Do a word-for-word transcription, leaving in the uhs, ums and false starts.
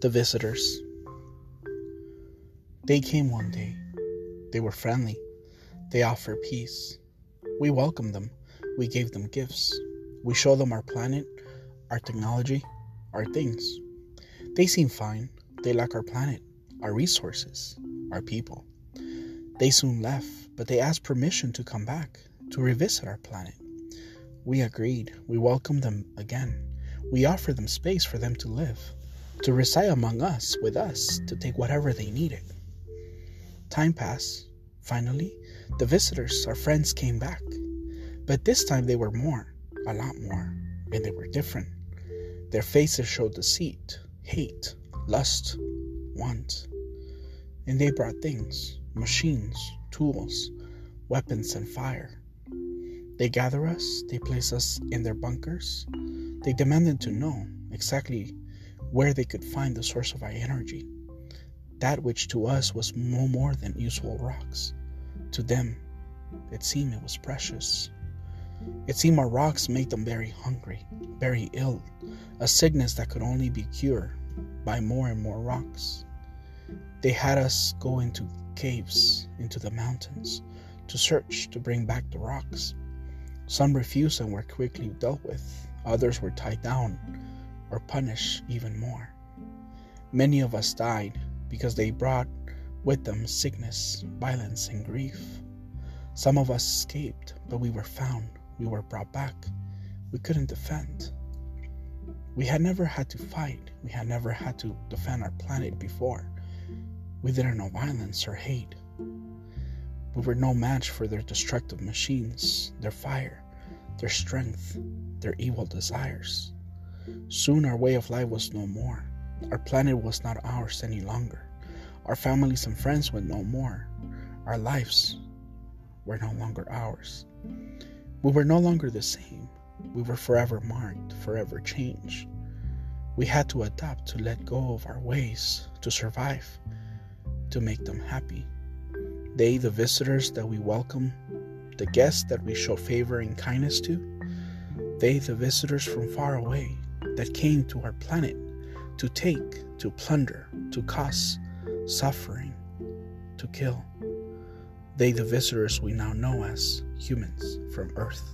the visitors. They came one day. They were friendly. They offered peace. We welcomed them. We gave them gifts. We showed them our planet, our technology, our things. They seem fine. They like our planet, our resources, our people. They soon left, but they asked permission to come back, to revisit our planet. We agreed. We welcomed them again. We offered them space for them to live, to reside among us, with us, to take whatever they needed. Time passed. Finally, the visitors, our friends, came back. But this time they were more, a lot more, and they were different. Their faces showed deceit, hate, lust, want. And they brought things, machines, tools, weapons, and fire. They gather us, they place us in their bunkers. They demanded to know exactly where they could find the source of our energy, that which to us was no more than usual rocks. To them, it seemed it was precious. It seemed our rocks made them very hungry, very ill, a sickness that could only be cured by more and more rocks. They had us go into caves, into the mountains, to search to bring back the rocks. Some refused and were quickly dealt with. Others were tied down or punished even more. Many of us died because they brought with them sickness, violence, and grief. Some of us escaped, but we were found. We were brought back. We couldn't defend. We had never had to fight. We had never had to defend our planet before. We didn't know violence or hate. We were no match for their destructive machines, their fire, their strength, their evil desires. Soon our way of life was no more. Our planet was not ours any longer. Our families and friends were no more. Our lives were no longer ours. We were no longer the same. We were forever marked, forever changed. We had to adapt, to let go of our ways, to survive, to make them happy. They, the visitors that we welcome, the guests that we show favor and kindness to, they, the visitors from far away that came to our planet to take, to plunder, to cause suffering, to kill. They, the visitors we now know as humans from Earth.